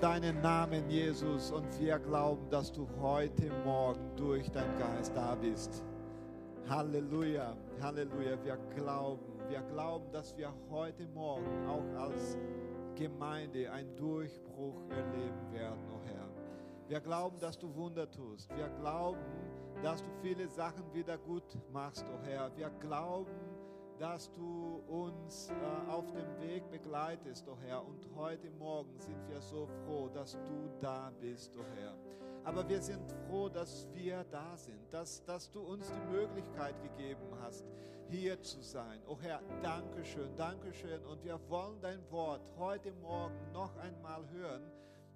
deinen Namen, Jesus, und wir glauben, dass du heute Morgen durch deinen Geist da bist. Halleluja, Halleluja, wir glauben, dass wir heute Morgen auch als Gemeinde einen Durchbruch erleben werden, oh Herr. Wir glauben, dass du Wunder tust, wir glauben, dass du viele Sachen wieder gut machst, oh Herr. Wir glauben, dass du uns auf dem Weg begleitest, oh Herr. Und heute Morgen sind wir so froh, dass du da bist, oh Herr. Aber wir sind froh, dass wir da sind, dass du uns die Möglichkeit gegeben hast, hier zu sein. Oh Herr, Dankeschön, Dankeschön. Und wir wollen dein Wort heute Morgen noch einmal hören.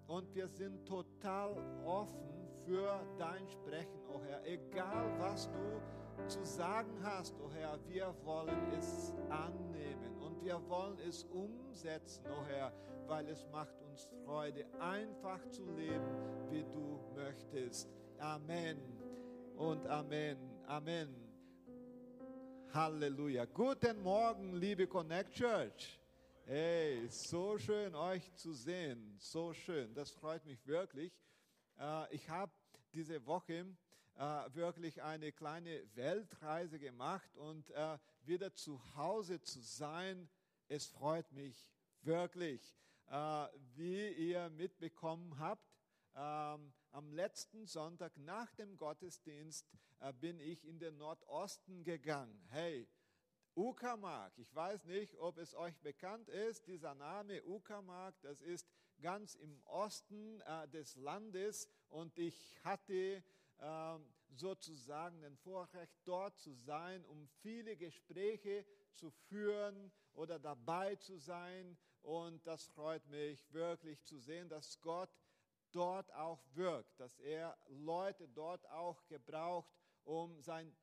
Und wir sind total offen für dein Sprechen, oh Herr. Egal, was du zu sagen hast, oh Herr, wir wollen es annehmen und wir wollen es umsetzen, oh Herr, weil es macht uns Freude, einfach zu leben, wie du möchtest. Amen und Amen, Amen. Halleluja. Guten Morgen, liebe Connect Church. Hey, so schön, euch zu sehen, so schön. Das freut mich wirklich. Ich habe diese Woche wirklich eine kleine Weltreise gemacht und wieder zu Hause zu sein, es freut mich wirklich. Wie ihr mitbekommen habt, am letzten Sonntag nach dem Gottesdienst bin ich in den Nordosten gegangen. Hey, Uckermark, ich weiß nicht, ob es euch bekannt ist, dieser Name Uckermark, das ist ganz im Osten des Landes und ich hatte sozusagen den Vorrecht, dort zu sein, um viele Gespräche zu führen oder dabei zu sein. Und das freut mich wirklich zu sehen, dass Gott dort auch wirkt, dass er Leute dort auch gebraucht, um sein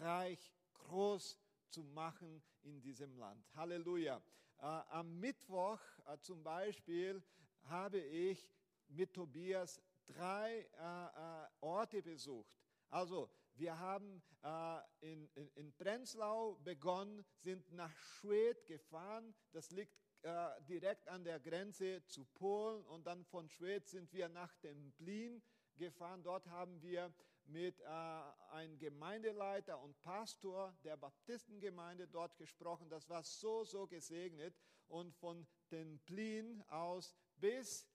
Reich groß zu machen in diesem Land. Halleluja. Am Mittwoch zum Beispiel habe ich mit Tobias 3 Orte besucht. Also wir haben in Prenzlau begonnen, sind nach Schwedt gefahren. Das liegt direkt an der Grenze zu Polen. Und dann von Schwedt sind wir nach Templin gefahren. Dort haben wir mit einem Gemeindeleiter und Pastor der Baptistengemeinde dort gesprochen. Das war so, so gesegnet. Und von Templin aus bis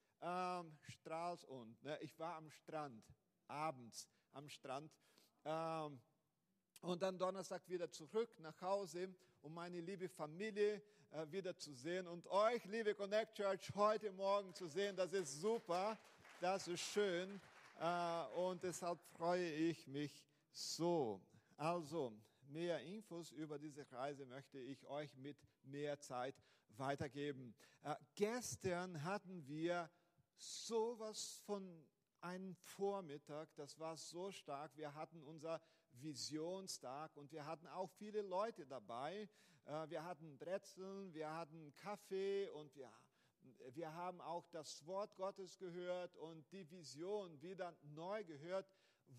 Stralsund. Ich war am Strand, abends am Strand. Und dann Donnerstag wieder zurück nach Hause, um meine liebe Familie wieder zu sehen. Und euch, liebe Connect Church, heute Morgen zu sehen, das ist super, das ist schön. Und deshalb freue ich mich so. Also, mehr Infos über diese Reise möchte ich euch mit mehr Zeit weitergeben. Gestern hatten wir sowas von einem Vormittag, das war so stark. Wir hatten unser Visionstag und wir hatten auch viele Leute dabei. Wir hatten Brezeln, wir hatten Kaffee und wir haben auch das Wort Gottes gehört und die Vision wieder neu gehört,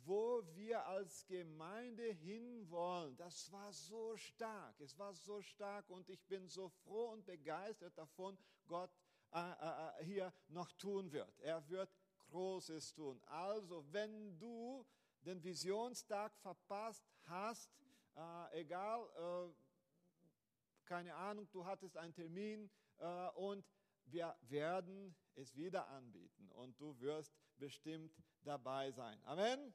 wo wir als Gemeinde hinwollen. Das war so stark, es war so stark und ich bin so froh und begeistert davon, Gott hier noch tun wird. Er wird Großes tun. Also, wenn du den Visionstag verpasst hast, egal, keine Ahnung, du hattest einen Termin und wir werden es wieder anbieten und du wirst bestimmt dabei sein. Amen?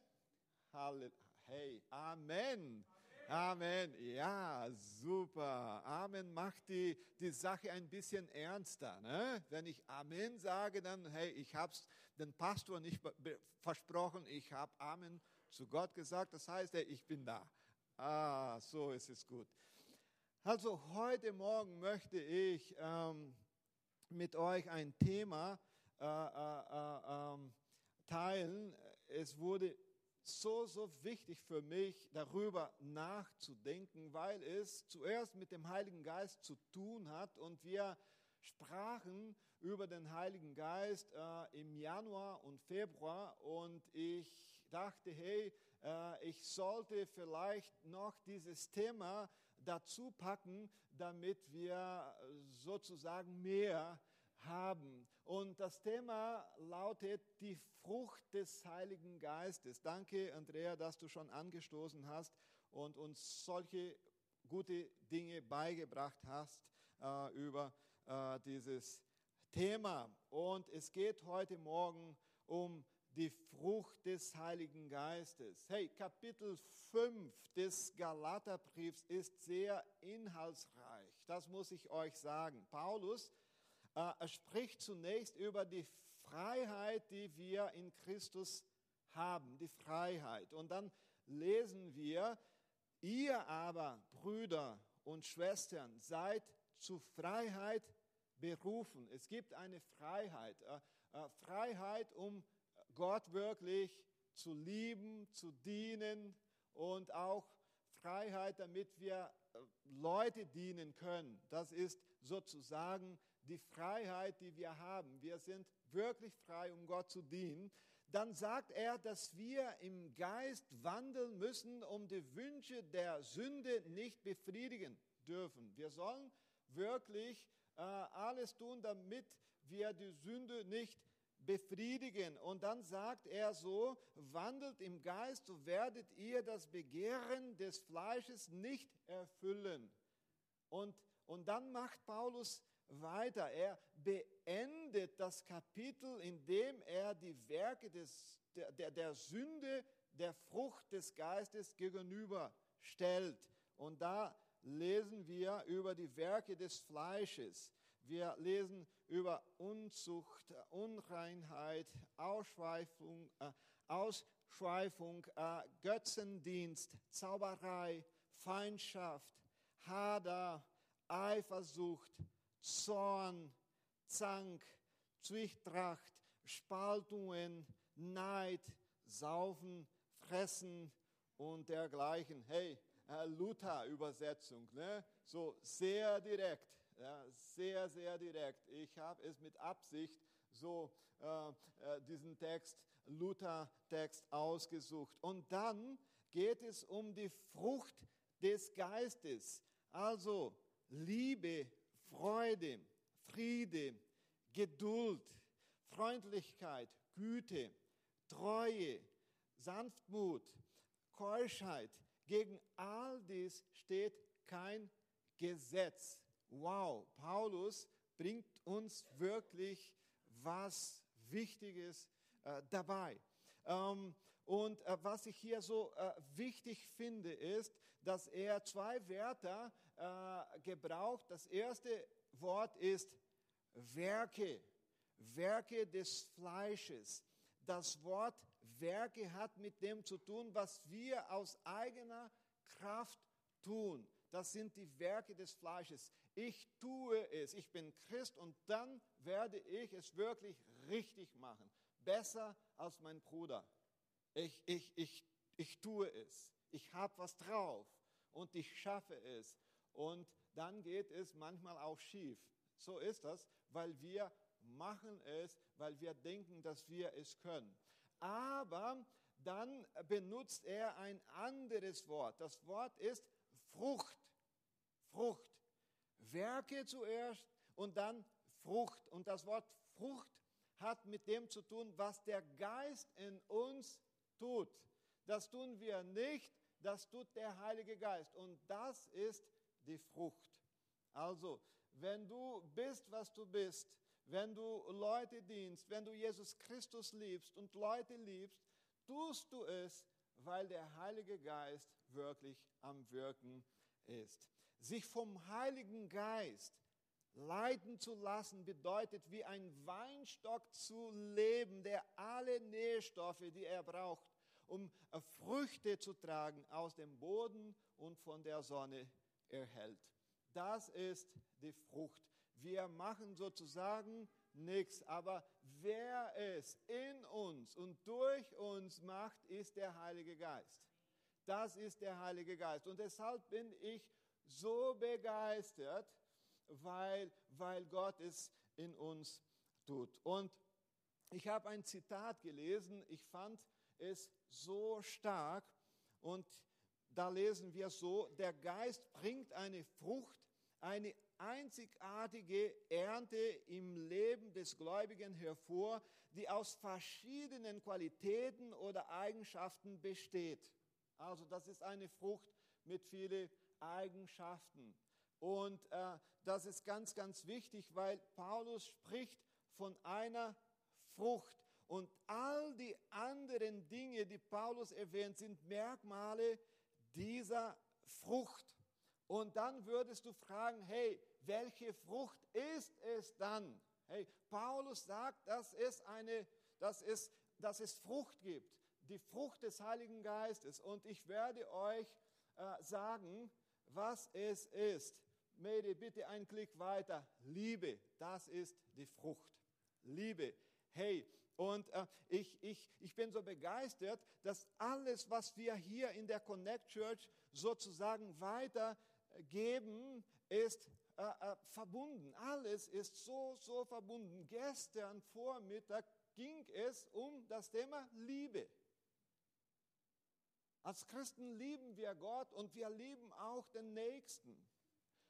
Hey, Amen. Amen. Ja, super. Amen macht die Sache ein bisschen ernster. Ne? Wenn ich Amen sage, dann, hey, ich habe es dem Pastor nicht versprochen, ich habe Amen zu Gott gesagt, das heißt, hey, ich bin da. Ah, so ist es gut. Also heute Morgen möchte ich mit euch ein Thema teilen. Es wurde so, so wichtig für mich, darüber nachzudenken, weil es zuerst mit dem Heiligen Geist zu tun hat. Und wir sprachen über den Heiligen Geist im Januar und Februar. Und ich dachte, hey, ich sollte vielleicht noch dieses Thema dazu packen, damit wir sozusagen mehr haben. Und das Thema lautet die Frucht des Heiligen Geistes. Danke, Andrea, dass du schon angestoßen hast und uns solche gute Dinge beigebracht hast über dieses Thema. Und es geht heute Morgen um die Frucht des Heiligen Geistes. Hey, Kapitel 5 des Galaterbriefs ist sehr inhaltsreich, das muss ich euch sagen. Paulus spricht zunächst über die Freiheit, die wir in Christus haben, die Freiheit. Und dann lesen wir, ihr aber, Brüder und Schwestern, seid zu Freiheit berufen. Es gibt eine Freiheit, Freiheit, um Gott wirklich zu lieben, zu dienen und auch Freiheit, damit wir Leute dienen können. Das ist sozusagen die Freiheit, die wir haben. Wir sind wirklich frei, um Gott zu dienen. Dann sagt er, dass wir im Geist wandeln müssen, um die Wünsche der Sünde nicht befriedigen dürfen. Wir sollen wirklich alles tun, damit wir die Sünde nicht befriedigen. Und dann sagt er so, wandelt im Geist, so werdet ihr das Begehren des Fleisches nicht erfüllen. Und dann macht Paulus weiter. Er beendet das Kapitel, indem er die Werke der Sünde, der Frucht des Geistes gegenüberstellt. Und da lesen wir über die Werke des Fleisches. Wir lesen über Unzucht, Unreinheit, Ausschweifung, Götzendienst, Zauberei, Feindschaft, Hader, Eifersucht, Zorn, Zank, Zwietracht, Spaltungen, Neid, Saufen, Fressen und dergleichen. Hey, Luther-Übersetzung, ne? So sehr direkt, ja, sehr, sehr direkt. Ich habe es mit Absicht so diesen Text, Luther-Text ausgesucht. Und dann geht es um die Frucht des Geistes, also Liebe, Freude, Friede, Geduld, Freundlichkeit, Güte, Treue, Sanftmut, Keuschheit. Gegen all dies steht kein Gesetz. Wow, Paulus bringt uns wirklich was Wichtiges dabei. Und was ich hier so wichtig finde, ist, dass er zwei Wörter gebraucht. Das erste Wort ist Werke, Werke des Fleisches. Das Wort Werke hat mit dem zu tun, was wir aus eigener Kraft tun. Das sind die Werke des Fleisches. Ich tue es, ich bin Christ und dann werde ich es wirklich richtig machen. Besser als mein Bruder. Ich tue es, ich habe was drauf und ich schaffe es. Und dann geht es manchmal auch schief. So ist das, weil wir machen es, weil wir denken, dass wir es können. Aber dann benutzt er ein anderes Wort. Das Wort ist Frucht. Frucht. Werke zuerst und dann Frucht. Und das Wort Frucht hat mit dem zu tun, was der Geist in uns tut. Das tun wir nicht, das tut der Heilige Geist. Und das ist die Frucht. Also, wenn du bist, was du bist, wenn du Leute dienst, wenn du Jesus Christus liebst und Leute liebst, tust du es, weil der Heilige Geist wirklich am Wirken ist. Sich vom Heiligen Geist leiten zu lassen, bedeutet wie ein Weinstock zu leben, der alle Nährstoffe, die er braucht, um Früchte zu tragen, aus dem Boden und von der Sonne erhält. Das ist die Frucht. Wir machen sozusagen nichts, aber wer es in uns und durch uns macht, ist der Heilige Geist. Das ist der Heilige Geist. Und deshalb bin ich so begeistert, weil Gott es in uns tut. Und ich habe ein Zitat gelesen, ich fand es so stark. Und da lesen wir so, der Geist bringt eine Frucht, eine einzigartige Ernte im Leben des Gläubigen hervor, die aus verschiedenen Qualitäten oder Eigenschaften besteht. Also das ist eine Frucht mit vielen Eigenschaften. Und das ist ganz, ganz wichtig, weil Paulus spricht von einer Frucht. Und all die anderen Dinge, die Paulus erwähnt, sind Merkmale dieser Frucht. Und dann würdest du fragen, hey, welche Frucht ist es dann? Hey, Paulus sagt, dass es Frucht gibt, die Frucht des Heiligen Geistes. Und ich werde euch sagen, was es ist. Mehdi, bitte einen Klick weiter. Liebe, das ist die Frucht. Liebe. Hey, und ich bin so begeistert, dass alles, was wir hier in der Connect Church sozusagen weitergeben, ist verbunden. Alles ist so, so verbunden. Gestern Vormittag ging es um das Thema Liebe. Als Christen lieben wir Gott und wir lieben auch den Nächsten.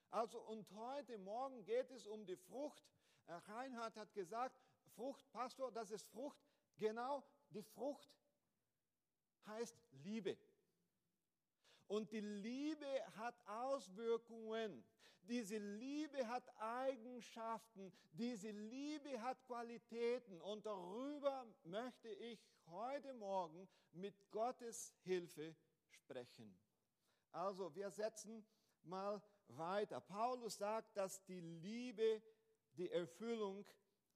Also und heute Morgen geht es um die Frucht. Reinhard hat gesagt, Frucht, Pastor, das ist Frucht. Genau, die Frucht heißt Liebe. Und die Liebe hat Auswirkungen. Diese Liebe hat Eigenschaften. Diese Liebe hat Qualitäten. Und darüber möchte ich heute Morgen mit Gottes Hilfe sprechen. Also, wir setzen mal weiter. Paulus sagt, dass die Liebe die Erfüllung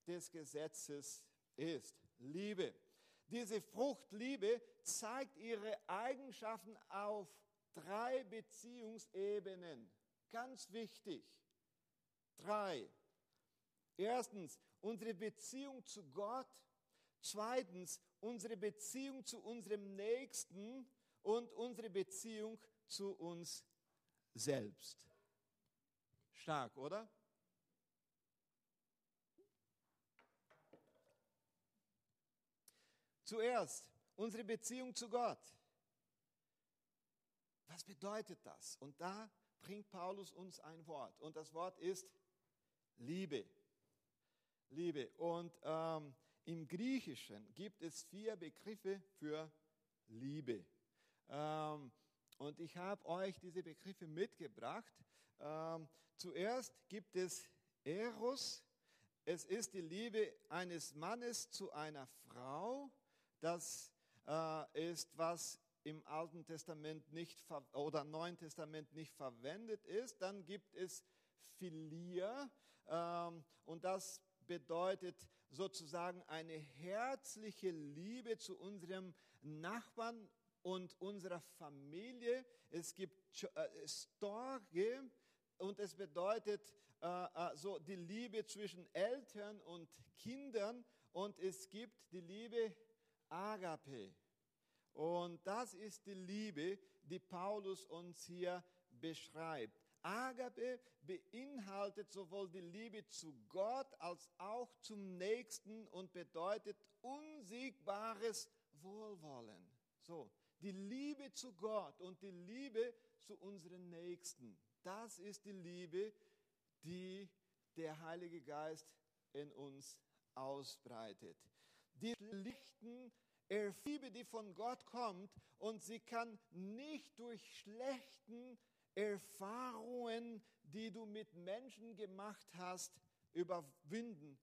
des Gesetzes ist. Liebe. Diese Frucht Liebe zeigt ihre Eigenschaften auf 3 Beziehungsebenen. Ganz wichtig. 3. Erstens, unsere Beziehung zu Gott. Zweitens, unsere Beziehung zu unserem Nächsten und unsere Beziehung zu uns selbst. Stark, oder? Zuerst unsere Beziehung zu Gott. Was bedeutet das? Und da bringt Paulus uns ein Wort. Und das Wort ist Liebe. Liebe. Und im Griechischen gibt es 4 Begriffe für Liebe. Und ich habe euch diese Begriffe mitgebracht. Zuerst gibt es Eros. Es ist die Liebe eines Mannes zu einer Frau. Das ist, was im Alten Testament nicht oder Neuen Testament nicht verwendet ist. Dann gibt es Philia und das bedeutet sozusagen eine herzliche Liebe zu unserem Nachbarn und unserer Familie. Es gibt Storge und es bedeutet so die Liebe zwischen Eltern und Kindern und es gibt die Liebe Agape. Und das ist die Liebe, die Paulus uns hier beschreibt. Agape beinhaltet sowohl die Liebe zu Gott als auch zum Nächsten und bedeutet unsiegbares Wohlwollen. So, die Liebe zu Gott und die Liebe zu unseren Nächsten. Das ist die Liebe, die der Heilige Geist in uns ausbreitet. Die schlichten Liebe, die von Gott kommt und sie kann nicht durch schlechten Erfahrungen, die du mit Menschen gemacht hast, überwunden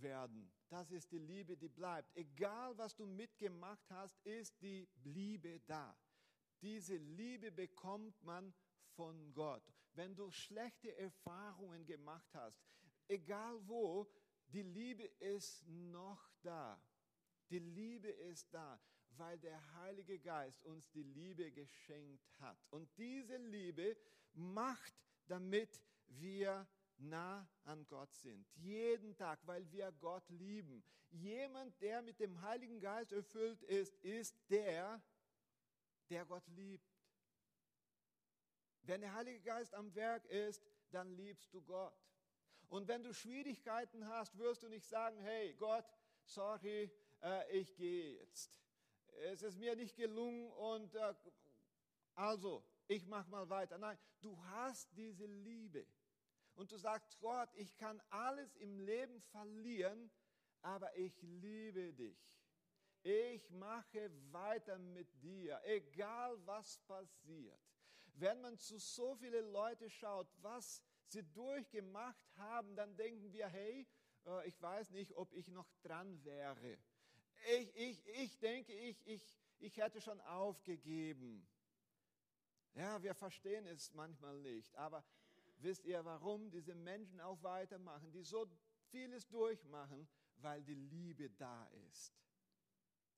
werden. Das ist die Liebe, die bleibt. Egal, was du mitgemacht hast, ist die Liebe da. Diese Liebe bekommt man von Gott. Wenn du schlechte Erfahrungen gemacht hast, egal wo, die Liebe ist noch da. Die Liebe ist da, weil der Heilige Geist uns die Liebe geschenkt hat. Und diese Liebe macht, damit wir nah an Gott sind. Jeden Tag, weil wir Gott lieben. Jemand, der mit dem Heiligen Geist erfüllt ist, ist der, der Gott liebt. Wenn der Heilige Geist am Werk ist, dann liebst du Gott. Und wenn du Schwierigkeiten hast, wirst du nicht sagen, hey Gott, sorry, ich gehe jetzt. Es ist mir nicht gelungen und also ich mache mal weiter. Nein, du hast diese Liebe. Und du sagst, Gott, ich kann alles im Leben verlieren, aber ich liebe dich. Ich mache weiter mit dir, egal was passiert. Wenn man zu so vielen Leuten schaut, was sie durchgemacht haben, dann denken wir, hey, ich weiß nicht, ob ich noch dran wäre. Ich denke, ich hätte schon aufgegeben. Ja, wir verstehen es manchmal nicht, aber wisst ihr, warum diese Menschen auch weitermachen, die so vieles durchmachen? Weil die Liebe da ist.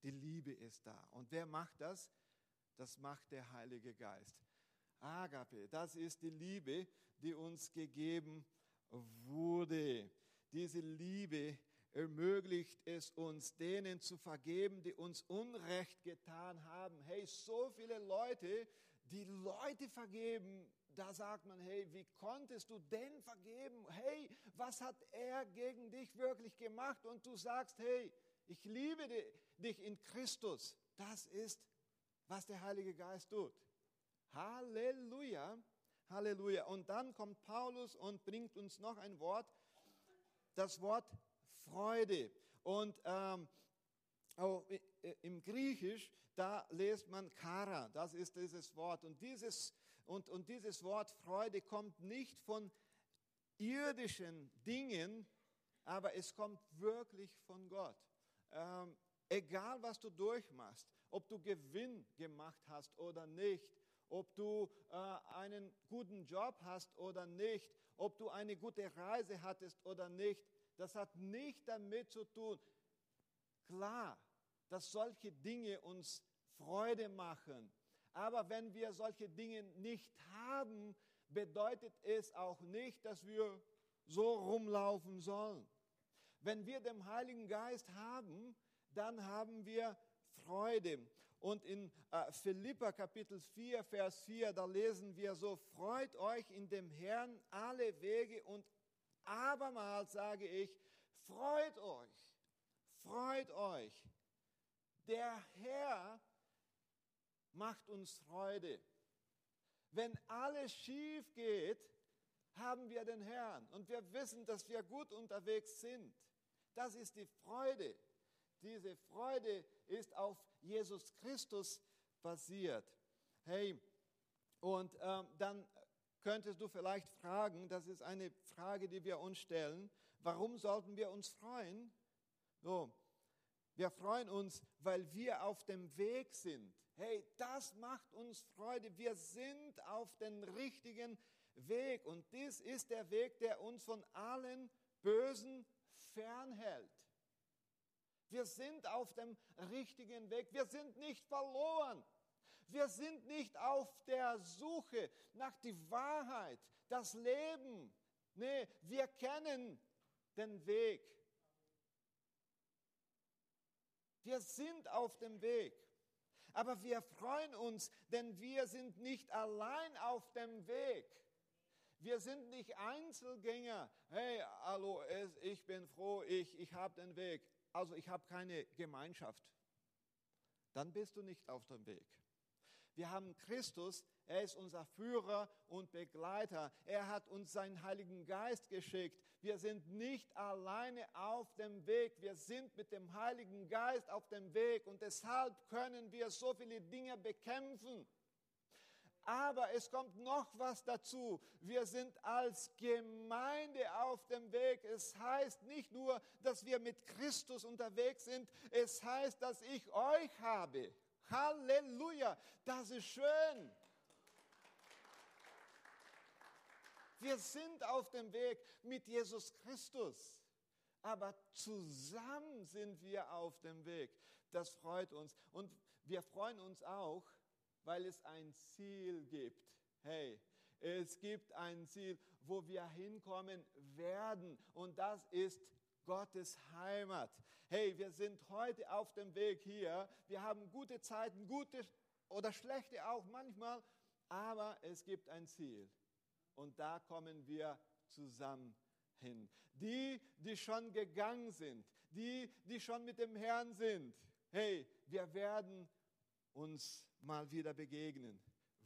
Die Liebe ist da. Und wer macht das? Das macht der Heilige Geist. Agape, das ist die Liebe, die uns gegeben wurde. Diese Liebe ermöglicht es uns, denen zu vergeben, die uns Unrecht getan haben. Hey, so viele Leute, die Leute vergeben, da sagt man, hey, wie konntest du denn vergeben? Hey, was hat er gegen dich wirklich gemacht? Und du sagst, hey, ich liebe dich in Christus. Das ist, was der Heilige Geist tut. Halleluja, Halleluja. Und dann kommt Paulus und bringt uns noch ein Wort, das Wort Freude. Und auch im Griechisch, da lest man Kara, das ist dieses Wort. Und dieses Wort Freude kommt nicht von irdischen Dingen, aber es kommt wirklich von Gott. Egal, was du durchmachst, ob du Gewinn gemacht hast oder nicht, ob du einen guten Job hast oder nicht, ob du eine gute Reise hattest oder nicht, das hat nicht damit zu tun. Klar, dass solche Dinge uns Freude machen. Aber wenn wir solche Dinge nicht haben, bedeutet es auch nicht, dass wir so rumlaufen sollen. Wenn wir den Heiligen Geist haben, dann haben wir Freude. Und in Philipper Kapitel 4, Vers 4, da lesen wir so, freut euch in dem Herrn alle Wege und abermals sage ich, freut euch, freut euch. Der Herr macht uns Freude. Wenn alles schief geht, haben wir den Herrn und wir wissen, dass wir gut unterwegs sind. Das ist die Freude. Diese Freude ist auf Jesus Christus basiert. Hey, und dann könntest du vielleicht fragen, das ist eine Frage, die wir uns stellen, warum sollten wir uns freuen? So, wir freuen uns, weil wir auf dem Weg sind. Hey, das macht uns Freude. Wir sind auf dem richtigen Weg. Und dies ist der Weg, der uns von allen Bösen fernhält. Wir sind auf dem richtigen Weg. Wir sind nicht verloren. Wir sind nicht auf der Suche nach der Wahrheit, das Leben. Nee, wir kennen den Weg. Wir sind auf dem Weg. Aber wir freuen uns, denn wir sind nicht allein auf dem Weg. Wir sind nicht Einzelgänger. Hey, hallo, ich bin froh, ich habe den Weg. Also ich habe keine Gemeinschaft. Dann bist du nicht auf dem Weg. Wir haben Christus, er ist unser Führer und Begleiter. Er hat uns seinen Heiligen Geist geschickt. Wir sind nicht alleine auf dem Weg. Wir sind mit dem Heiligen Geist auf dem Weg und deshalb können wir so viele Dinge bekämpfen. Aber es kommt noch was dazu. Wir sind als Gemeinde auf dem Weg. Es heißt nicht nur, dass wir mit Christus unterwegs sind. Es heißt, dass ich euch habe. Halleluja, das ist schön. Wir sind auf dem Weg mit Jesus Christus, aber zusammen sind wir auf dem Weg. Das freut uns und wir freuen uns auch, weil es ein Ziel gibt. Hey, es gibt ein Ziel, wo wir hinkommen werden und das ist Gottes Heimat. Hey, wir sind heute auf dem Weg hier. Wir haben gute Zeiten, gute oder schlechte auch manchmal, aber es gibt ein Ziel. Und da kommen wir zusammen hin. Die, die schon gegangen sind, die, die schon mit dem Herrn sind, hey, wir werden uns mal wieder begegnen,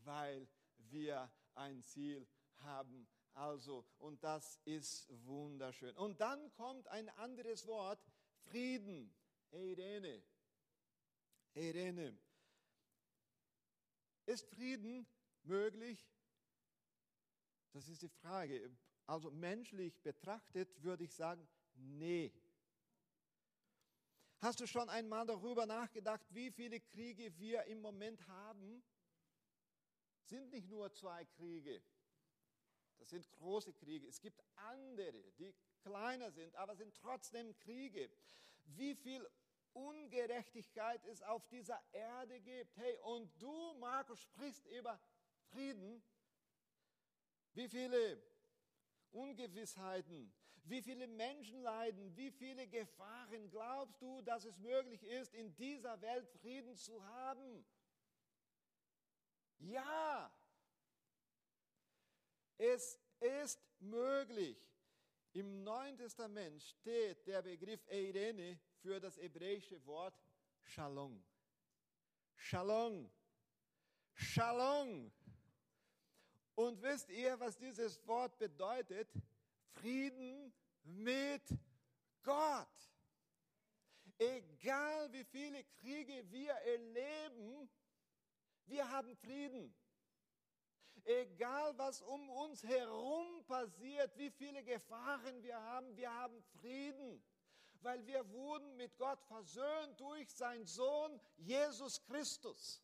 weil wir ein Ziel haben. Also, und das ist wunderschön. Und dann kommt ein anderes Wort, Frieden, Eirene. Eirene. Ist Frieden möglich? Das ist die Frage. Also menschlich betrachtet würde ich sagen, nee. Hast du schon einmal darüber nachgedacht, wie viele Kriege wir im Moment haben? Sind nicht nur 2 Kriege. Das sind große Kriege. Es gibt andere, die kleiner sind, aber sind trotzdem Kriege. Wie viel Ungerechtigkeit es auf dieser Erde gibt. Hey, und du, Markus, sprichst über Frieden. Wie viele Ungewissheiten, wie viele Menschen leiden, wie viele Gefahren. Glaubst du, dass es möglich ist, in dieser Welt Frieden zu haben? Ja, es ist möglich. Im Neuen Testament steht der Begriff Eirene für das hebräische Wort Shalom. Shalom. Shalom. Und wisst ihr, was dieses Wort bedeutet? Frieden mit Gott. Egal wie viele Kriege wir erleben, wir haben Frieden. Egal, was um uns herum passiert, wie viele Gefahren wir haben Frieden, weil wir wurden mit Gott versöhnt durch seinen Sohn Jesus Christus.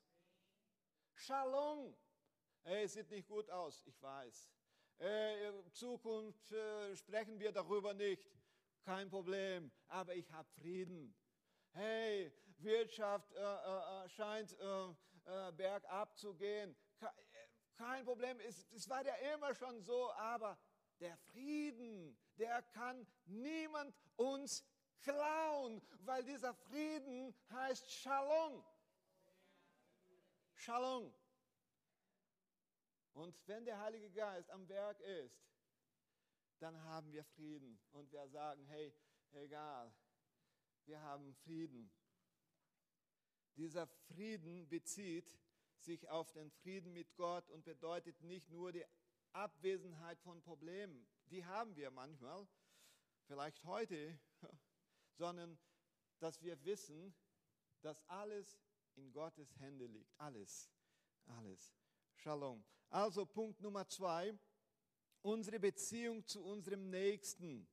Shalom. Hey, sieht nicht gut aus, ich weiß. In Zukunft sprechen wir darüber nicht. Kein Problem, aber ich habe Frieden. Hey, Wirtschaft scheint bergab zu gehen. Kein Problem, es war ja immer schon so, aber der Frieden, der kann niemand uns klauen, weil dieser Frieden heißt Shalom. Shalom. Und wenn der Heilige Geist am Werk ist, dann haben wir Frieden. Und wir sagen, hey, egal, wir haben Frieden. Dieser Frieden bezieht sich auf den Frieden mit Gott und bedeutet nicht nur die Abwesenheit von Problemen, die haben wir manchmal, vielleicht heute, sondern dass wir wissen, dass alles in Gottes Hände liegt. Alles. Shalom. Also Punkt Nummer 2, unsere Beziehung zu unserem Nächsten.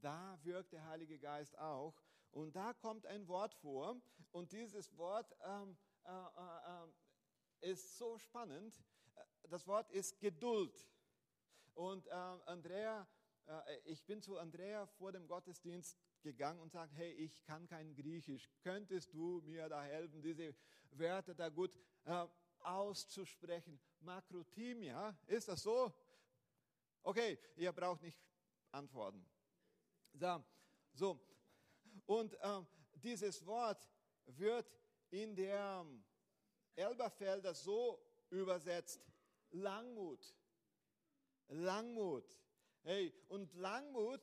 Da wirkt der Heilige Geist auch. Und da kommt ein Wort vor und dieses Wort ist so spannend. Das Wort ist Geduld. Und Andrea, ich bin zu Andrea vor dem Gottesdienst gegangen und sagte, hey, ich kann kein Griechisch. Könntest du mir da helfen, diese Wörter da gut auszusprechen? Makrothymia, ist das so? Okay, ihr braucht nicht antworten. So. Und dieses Wort wird in der Elberfelder so übersetzt, Langmut. Hey, und Langmut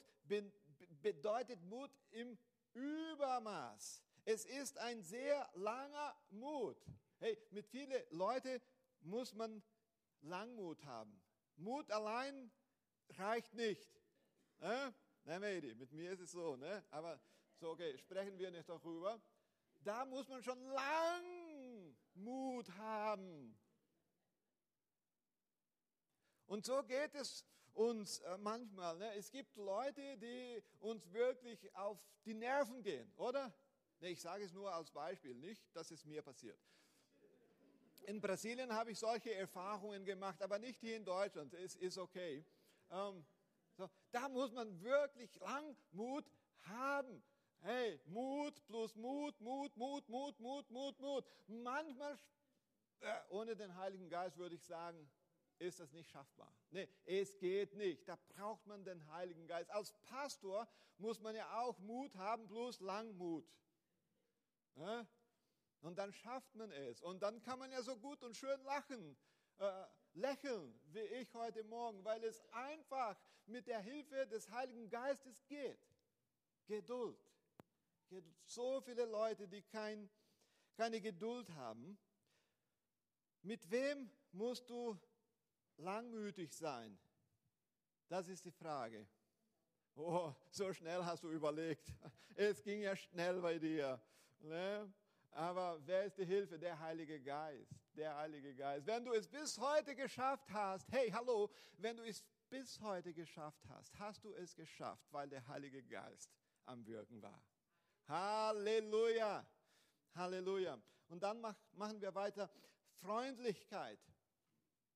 bedeutet Mut im Übermaß. Es ist ein sehr langer Mut. Hey, mit vielen Leuten muss man Langmut haben. Mut allein reicht nicht. Na Mehdi, mit mir ist es so, ne? Aber so, okay, sprechen wir nicht darüber. Da muss man schon lang Mut haben. Und so geht es uns manchmal. Ne? Es gibt Leute, die uns wirklich auf die Nerven gehen, oder? Ne, ich sage es nur als Beispiel, nicht, dass es mir passiert. In Brasilien habe ich solche Erfahrungen gemacht, aber nicht hier in Deutschland. Es ist okay. Da muss man wirklich lang Mut haben. Hey, Mut plus Mut. Manchmal, ohne den Heiligen Geist würde ich sagen, ist das nicht schaffbar. Nee, es geht nicht. Da braucht man den Heiligen Geist. Als Pastor muss man ja auch Mut haben plus Langmut. Ja? Und dann schafft man es. Und dann kann man ja so gut und schön lächeln, wie ich heute Morgen, weil es einfach mit der Hilfe des Heiligen Geistes geht. Geduld. So viele Leute, die keine Geduld haben. Mit wem musst du langmütig sein? Das ist die Frage. Oh, so schnell hast du überlegt. Es ging ja schnell bei dir. Ne? Aber wer ist die Hilfe? Der Heilige Geist. Der Heilige Geist. Wenn du es bis heute geschafft hast, hey, hallo, wenn du es bis heute geschafft hast, hast du es geschafft, weil der Heilige Geist am Wirken war. Halleluja. Halleluja. Und dann machen wir weiter. Freundlichkeit.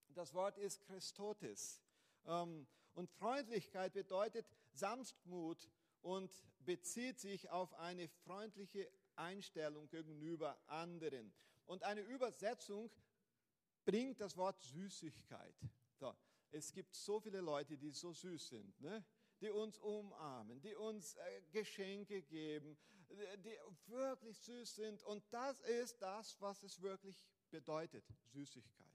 Das Wort ist Christotis. Und Freundlichkeit bedeutet Sanftmut und bezieht sich auf eine freundliche Einstellung gegenüber anderen. Und eine Übersetzung bringt das Wort Süßigkeit. So, es gibt so viele Leute, die so süß sind, ne? Die uns umarmen, die uns Geschenke geben, die wirklich süß sind. Und das ist das, was es wirklich bedeutet, Süßigkeit.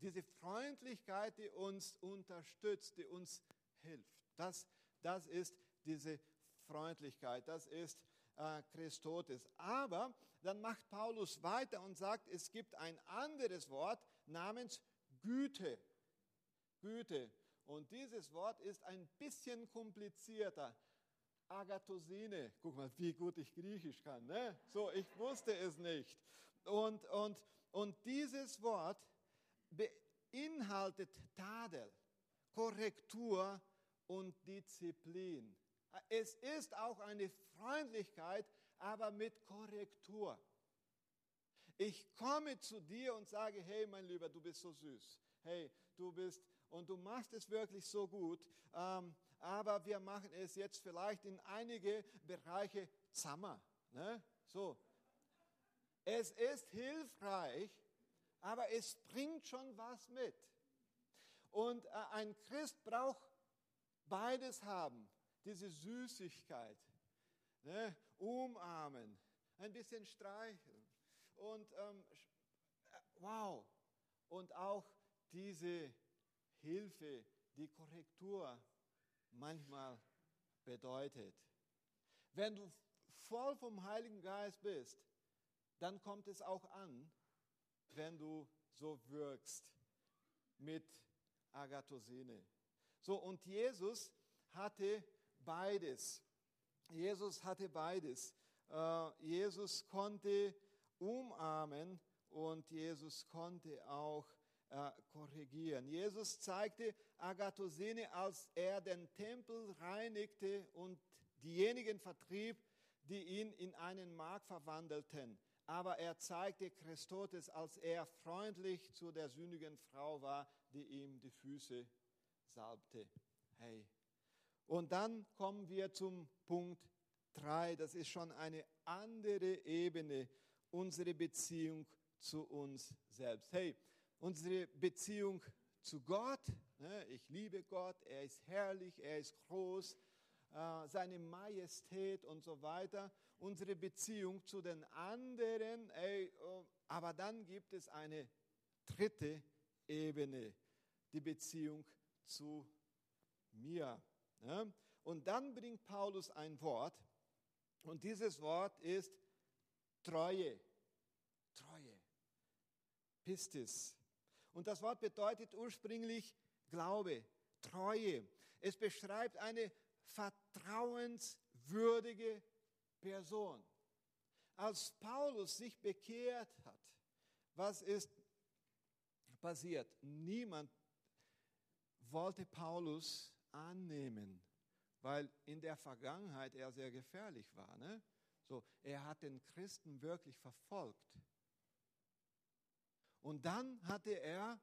Diese Freundlichkeit, die uns unterstützt, die uns hilft. Das ist diese Freundlichkeit, das ist Christotis. Aber dann macht Paulus weiter und sagt, es gibt ein anderes Wort namens Güte. Güte. Und dieses Wort ist ein bisschen komplizierter. Agathosine. Guck mal, wie gut ich Griechisch kann. Ne? So, ich wusste es nicht. Und dieses Wort beinhaltet Tadel, Korrektur und Disziplin. Es ist auch eine Freundlichkeit, aber mit Korrektur. Ich komme zu dir und sage, hey, mein Lieber, du bist so süß. Hey, du bist, und du machst es wirklich so gut, aber wir machen es jetzt vielleicht in einige Bereiche zammer. Ne? So. Es ist hilfreich, aber es bringt schon was mit. Und ein Christ braucht beides haben. Diese Süßigkeit, ne? Umarmen, ein bisschen streicheln und wow. Und auch diese Hilfe, die Korrektur manchmal bedeutet. Wenn du voll vom Heiligen Geist bist, dann kommt es auch an, wenn du so wirkst mit Agathosine. So, und Jesus hatte beides. Jesus hatte beides. Jesus konnte umarmen und Jesus konnte auch korrigieren. Jesus zeigte Agathosine, als er den Tempel reinigte und diejenigen vertrieb, die ihn in einen Markt verwandelten. Aber er zeigte Christotis, als er freundlich zu der sündigen Frau war, die ihm die Füße salbte. Hey. Und dann kommen wir zum Punkt 3. Das ist schon eine andere Ebene, unsere Beziehung zu uns selbst. Hey, unsere Beziehung zu Gott. Ne? Ich liebe Gott, er ist herrlich, er ist groß, seine Majestät und so weiter. Unsere Beziehung zu den anderen, aber dann gibt es eine dritte Ebene, die Beziehung zu mir. Ne? Und dann bringt Paulus ein Wort und dieses Wort ist Treue. Treue. Pistis. Und das Wort bedeutet ursprünglich Glaube, Treue. Es beschreibt eine vertrauenswürdige Person. Als Paulus sich bekehrt hat, was ist passiert? Niemand wollte Paulus annehmen, weil in der Vergangenheit er sehr gefährlich war. Ne? So, er hat den Christen wirklich verfolgt. Und dann hatte er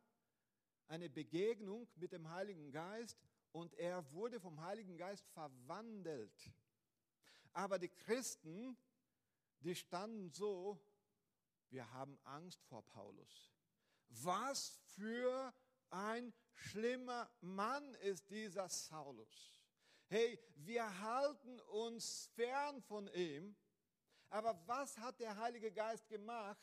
eine Begegnung mit dem Heiligen Geist und er wurde vom Heiligen Geist verwandelt. Aber die Christen, die standen so, wir haben Angst vor Paulus. Was für ein schlimmer Mann ist dieser Saulus. Hey, wir halten uns fern von ihm. Aber was hat der Heilige Geist gemacht?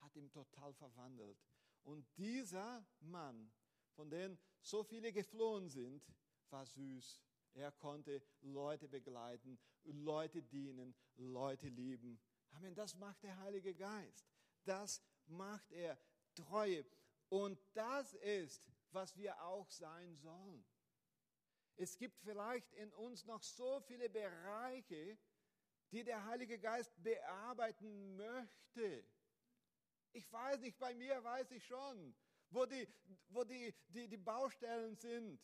Hat ihn total verwandelt. Und dieser Mann, von dem so viele geflohen sind, war süß. Er konnte Leute begleiten, Leute dienen, Leute lieben. Amen, das macht der Heilige Geist. Das macht er, Treue. Und das ist, was wir auch sein sollen. Es gibt vielleicht in uns noch so viele Bereiche, die der Heilige Geist bearbeiten möchte. Ich weiß nicht, bei mir weiß ich schon, wo die Baustellen sind.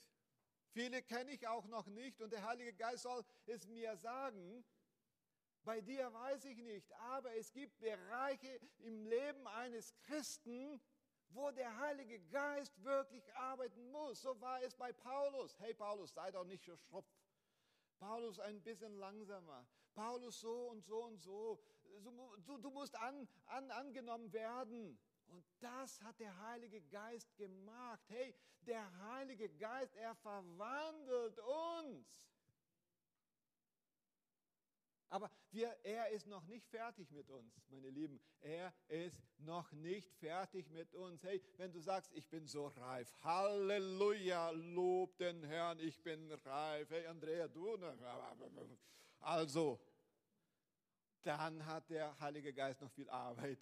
Viele kenne ich auch noch nicht und der Heilige Geist soll es mir sagen. Bei dir weiß ich nicht, aber es gibt Bereiche im Leben eines Christen, wo der Heilige Geist wirklich arbeiten muss. So war es bei Paulus. Hey Paulus, sei doch nicht so schroff. Paulus, ein bisschen langsamer. Paulus, so und so und so. Du musst angenommen werden. Und das hat der Heilige Geist gemacht. Hey, der Heilige Geist, er verwandelt uns. Aber er ist noch nicht fertig mit uns, meine Lieben. Er ist noch nicht fertig mit uns. Hey, wenn du sagst, ich bin so reif. Halleluja, lob den Herrn, ich bin reif. Hey, Andrea, du. Also, dann hat der Heilige Geist noch viel Arbeit.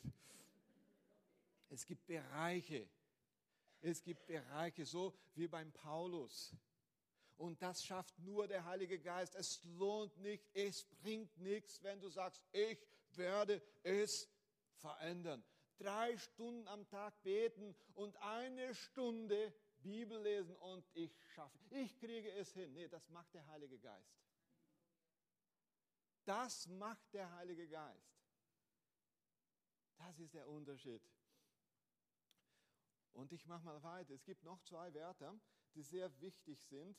Es gibt Bereiche, so wie beim Paulus. Und das schafft nur der Heilige Geist. Es lohnt nicht, es bringt nichts, wenn du sagst, ich werde es verändern. 3 Stunden am Tag beten und 1 Stunde Bibel lesen und ich schaffe. Ich kriege es hin. Nee, das macht der Heilige Geist. Das macht der Heilige Geist. Das ist der Unterschied. Und ich mache mal weiter. Es gibt noch 2 Wörter, die sehr wichtig sind.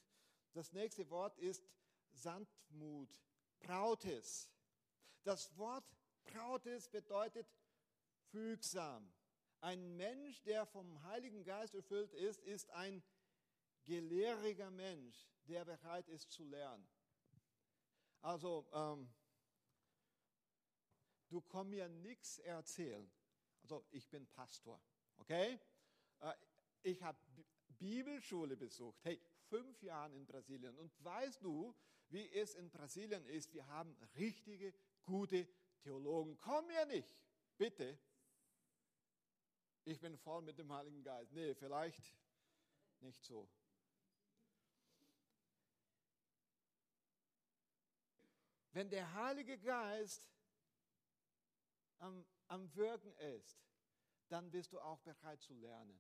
Das nächste Wort ist Sanftmut, brautes. Das Wort brautes bedeutet fügsam. Ein Mensch, der vom Heiligen Geist erfüllt ist, ist ein gelehriger Mensch, der bereit ist zu lernen. Also, du kannst mir nichts erzählen. Also, ich bin Pastor, okay? Ich habe Bibelschule besucht. Hey, 5 Jahre in Brasilien. Und weißt du, wie es in Brasilien ist? Wir haben richtige, gute Theologen. Komm mir nicht, bitte. Ich bin voll mit dem Heiligen Geist. Nee, vielleicht nicht so. Wenn der Heilige Geist am Wirken ist, dann bist du auch bereit zu lernen.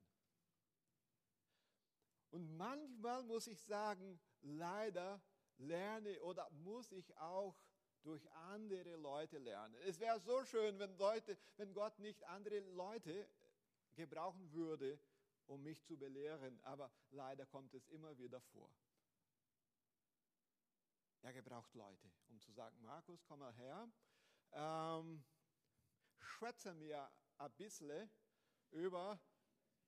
Und manchmal muss ich sagen, leider lerne oder muss ich auch durch andere Leute lernen. Es wäre so schön, wenn Gott nicht andere Leute gebrauchen würde, um mich zu belehren. Aber leider kommt es immer wieder vor. Er gebraucht Leute, um zu sagen, Markus, komm mal her, schwätze mir ein bisschen über...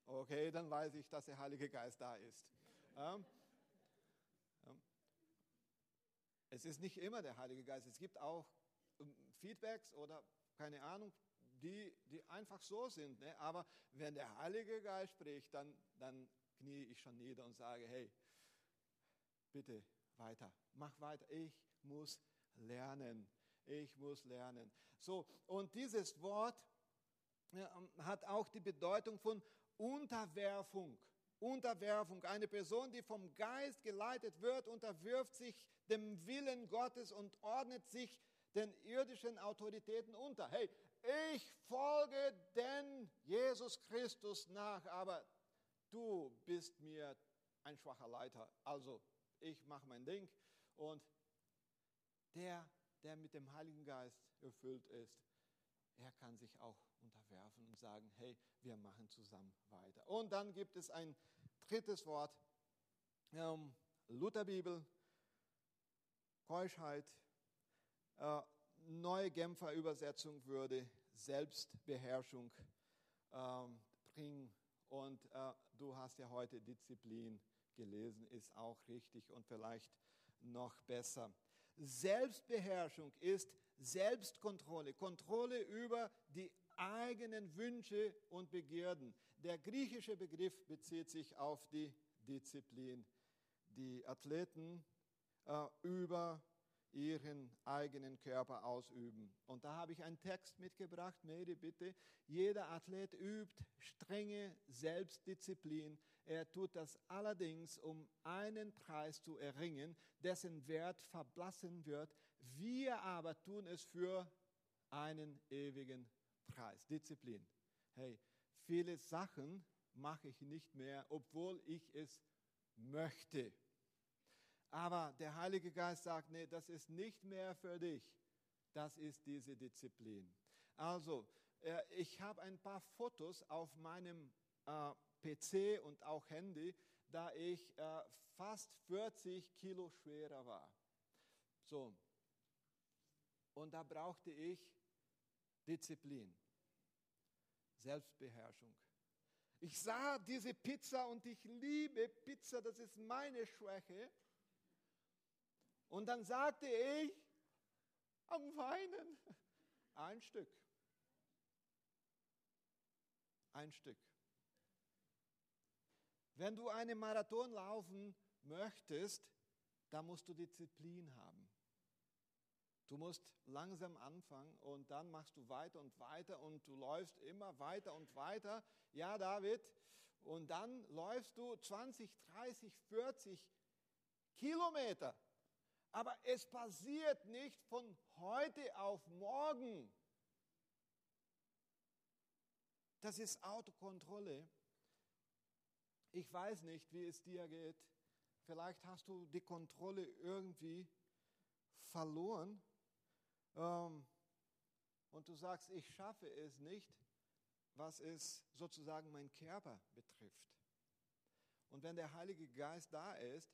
Okay, dann weiß ich, dass der Heilige Geist da ist. Es ist nicht immer der Heilige Geist. Es gibt auch Feedbacks oder, keine Ahnung, die einfach so sind. Ne? Aber wenn der Heilige Geist spricht, dann knie ich schon nieder und sage, hey, bitte weiter, mach weiter. Ich muss lernen. Ich muss lernen. So, und dieses Wort hat auch die Bedeutung von Unterwerfung. Unterwerfung. Eine Person, die vom Geist geleitet wird, unterwirft sich dem Willen Gottes und ordnet sich den irdischen Autoritäten unter. Hey, ich folge denn Jesus Christus nach, aber du bist mir ein schwacher Leiter. Also, ich mache mein Ding. Und der mit dem Heiligen Geist erfüllt ist, er kann sich auch unterwerfen und sagen, hey, wir machen zusammen weiter. Und dann gibt es ein 3. Wort, Lutherbibel, Keuschheit, neue Genfer Übersetzung würde Selbstbeherrschung bringen. Und du hast ja heute Disziplin gelesen, ist auch richtig und vielleicht noch besser. Selbstbeherrschung ist Selbstkontrolle, Kontrolle über die eigenen Wünsche und Begierden. Der griechische Begriff bezieht sich auf die Disziplin. Die Athleten über ihren eigenen Körper ausüben. Und da habe ich einen Text mitgebracht, Mehdi, bitte. Jeder Athlet übt strenge Selbstdisziplin. Er tut das allerdings, um einen Preis zu erringen, dessen Wert verblassen wird. Wir aber tun es für einen ewigen Preis. Disziplin. Hey, viele Sachen mache ich nicht mehr, obwohl ich es möchte. Aber der Heilige Geist sagt, nee, das ist nicht mehr für dich. Das ist diese Disziplin. Also, ich habe ein paar Fotos auf meinem PC und auch Handy, da ich fast 40 Kilo schwerer war. So. Und da brauchte ich Disziplin, Selbstbeherrschung. Ich sah diese Pizza und ich liebe Pizza, das ist meine Schwäche. Und dann sagte ich, am Weinen, ein Stück. Ein Stück. Wenn du einen Marathon laufen möchtest, dann musst du Disziplin haben. Du musst langsam anfangen und dann machst du weiter und weiter und du läufst immer weiter und weiter. Ja, David. Und dann läufst du 20, 30, 40 Kilometer. Aber es passiert nicht von heute auf morgen. Das ist Autokontrolle. Ich weiß nicht, wie es dir geht. Vielleicht hast du die Kontrolle irgendwie verloren. Und du sagst, ich schaffe es nicht, was es sozusagen mein Körper betrifft. Und wenn der Heilige Geist da ist,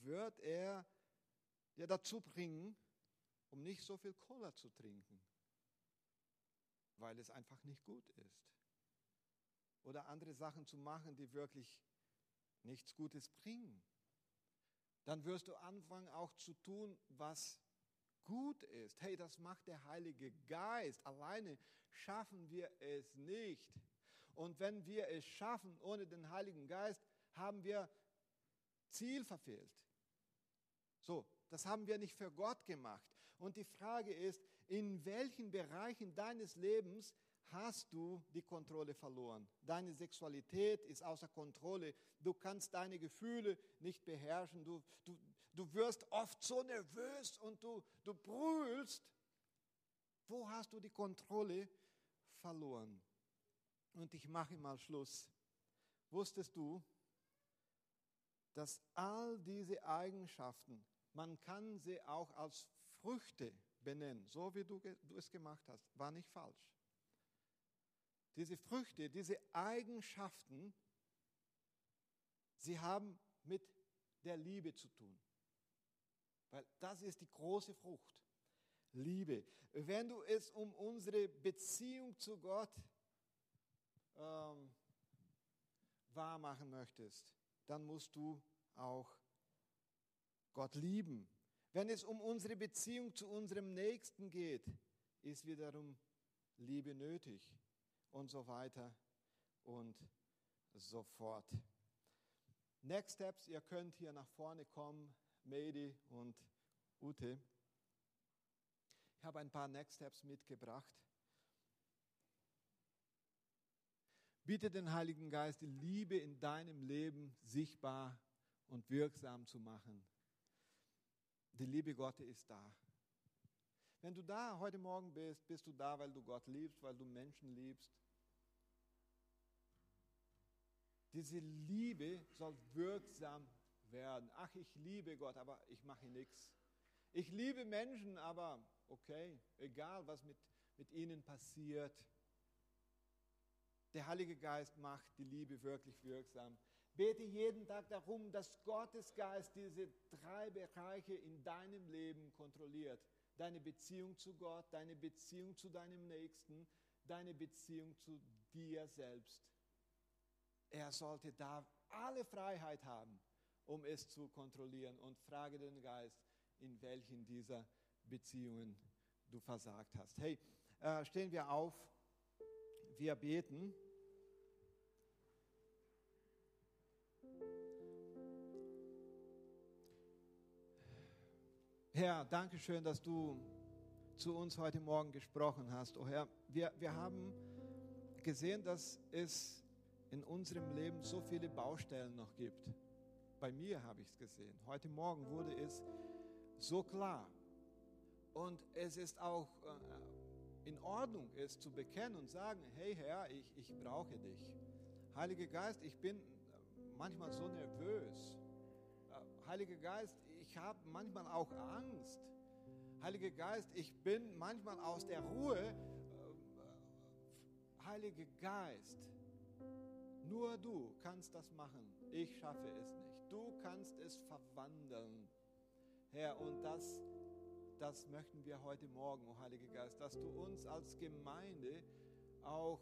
wird er dir dazu bringen, um nicht so viel Cola zu trinken, weil es einfach nicht gut ist. Oder andere Sachen zu machen, die wirklich nichts Gutes bringen. Dann wirst du anfangen auch zu tun, was gut ist. Hey, das macht der Heilige Geist. Alleine schaffen wir es nicht. Und wenn wir es schaffen ohne den Heiligen Geist, haben wir Ziel verfehlt. So, das haben wir nicht für Gott gemacht. Und die Frage ist, in welchen Bereichen deines Lebens hast du die Kontrolle verloren? Deine Sexualität ist außer Kontrolle. Du kannst deine Gefühle nicht beherrschen. Du wirst oft so nervös und du brüllst. Wo hast du die Kontrolle verloren? Und ich mache mal Schluss. Wusstest du, dass all diese Eigenschaften, man kann sie auch als Früchte benennen, so wie du es gemacht hast, war nicht falsch. Diese Früchte, diese Eigenschaften, sie haben mit der Liebe zu tun. Weil das ist die große Frucht, Liebe. Wenn du es um unsere Beziehung zu Gott wahr machen möchtest, dann musst du auch Gott lieben. Wenn es um unsere Beziehung zu unserem Nächsten geht, ist wiederum Liebe nötig. Und so weiter und so fort. Next Steps, ihr könnt hier nach vorne kommen, Mehdi und Ute. Ich habe ein paar Next Steps mitgebracht. Bitte den Heiligen Geist, die Liebe in deinem Leben sichtbar und wirksam zu machen. Die Liebe Gottes ist da. Wenn du da heute Morgen bist, bist du da, weil du Gott liebst, weil du Menschen liebst. Diese Liebe soll wirksam werden. Ach, ich liebe Gott, aber ich mache nichts. Ich liebe Menschen, aber okay, egal was mit ihnen passiert. Der Heilige Geist macht die Liebe wirklich wirksam. Bete jeden Tag darum, dass Gottes Geist diese drei Bereiche in deinem Leben kontrolliert. Deine Beziehung zu Gott, deine Beziehung zu deinem Nächsten, deine Beziehung zu dir selbst. Er sollte da alle Freiheit haben, um es zu kontrollieren. Und frage den Geist, in welchen dieser Beziehungen du versagt hast. Hey, stehen wir auf, wir beten. Herr, danke schön, dass du zu uns heute Morgen gesprochen hast. Oh Herr, wir haben gesehen, dass es in unserem Leben so viele Baustellen noch gibt. Bei mir habe ich es gesehen. Heute Morgen wurde es so klar. Und es ist auch in Ordnung, es zu bekennen und sagen, hey Herr, ich brauche dich. Heiliger Geist, ich bin manchmal so nervös. Heiliger Geist, ich habe manchmal auch Angst. Heiliger Geist, ich bin manchmal aus der Ruhe. Heiliger Geist, nur du kannst das machen. Ich schaffe es nicht. Du kannst es verwandeln. Herr, und das möchten wir heute Morgen, oh Heiliger Geist, dass du uns als Gemeinde auch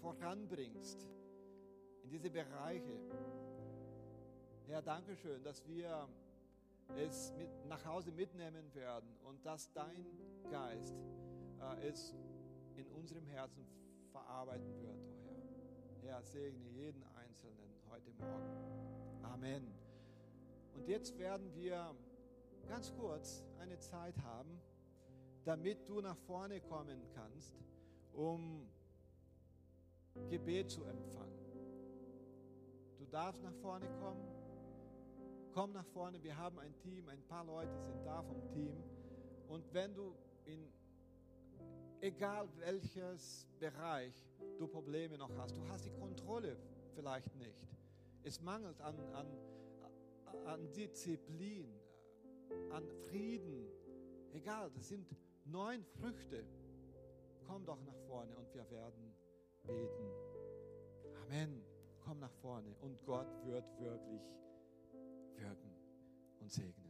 voranbringst in diese Bereiche. Herr, danke schön, dass wir es mit nach Hause mitnehmen werden und dass dein Geist es in unserem Herzen verarbeiten wird, oh Herr. Herr, segne jeden Einzelnen heute Morgen. Amen. Und jetzt werden wir ganz kurz eine Zeit haben, damit du nach vorne kommen kannst, um Gebet zu empfangen. Du darfst nach vorne kommen. Komm nach vorne, wir haben ein Team, ein paar Leute sind da vom Team. Und wenn du egal welches Bereich du Probleme noch hast, du hast die Kontrolle vielleicht nicht. Es mangelt an Disziplin, an Frieden. Egal, das sind 9 Früchte. Komm doch nach vorne und wir werden beten. Amen. Komm nach vorne und Gott wird wirklich wirken und segnen.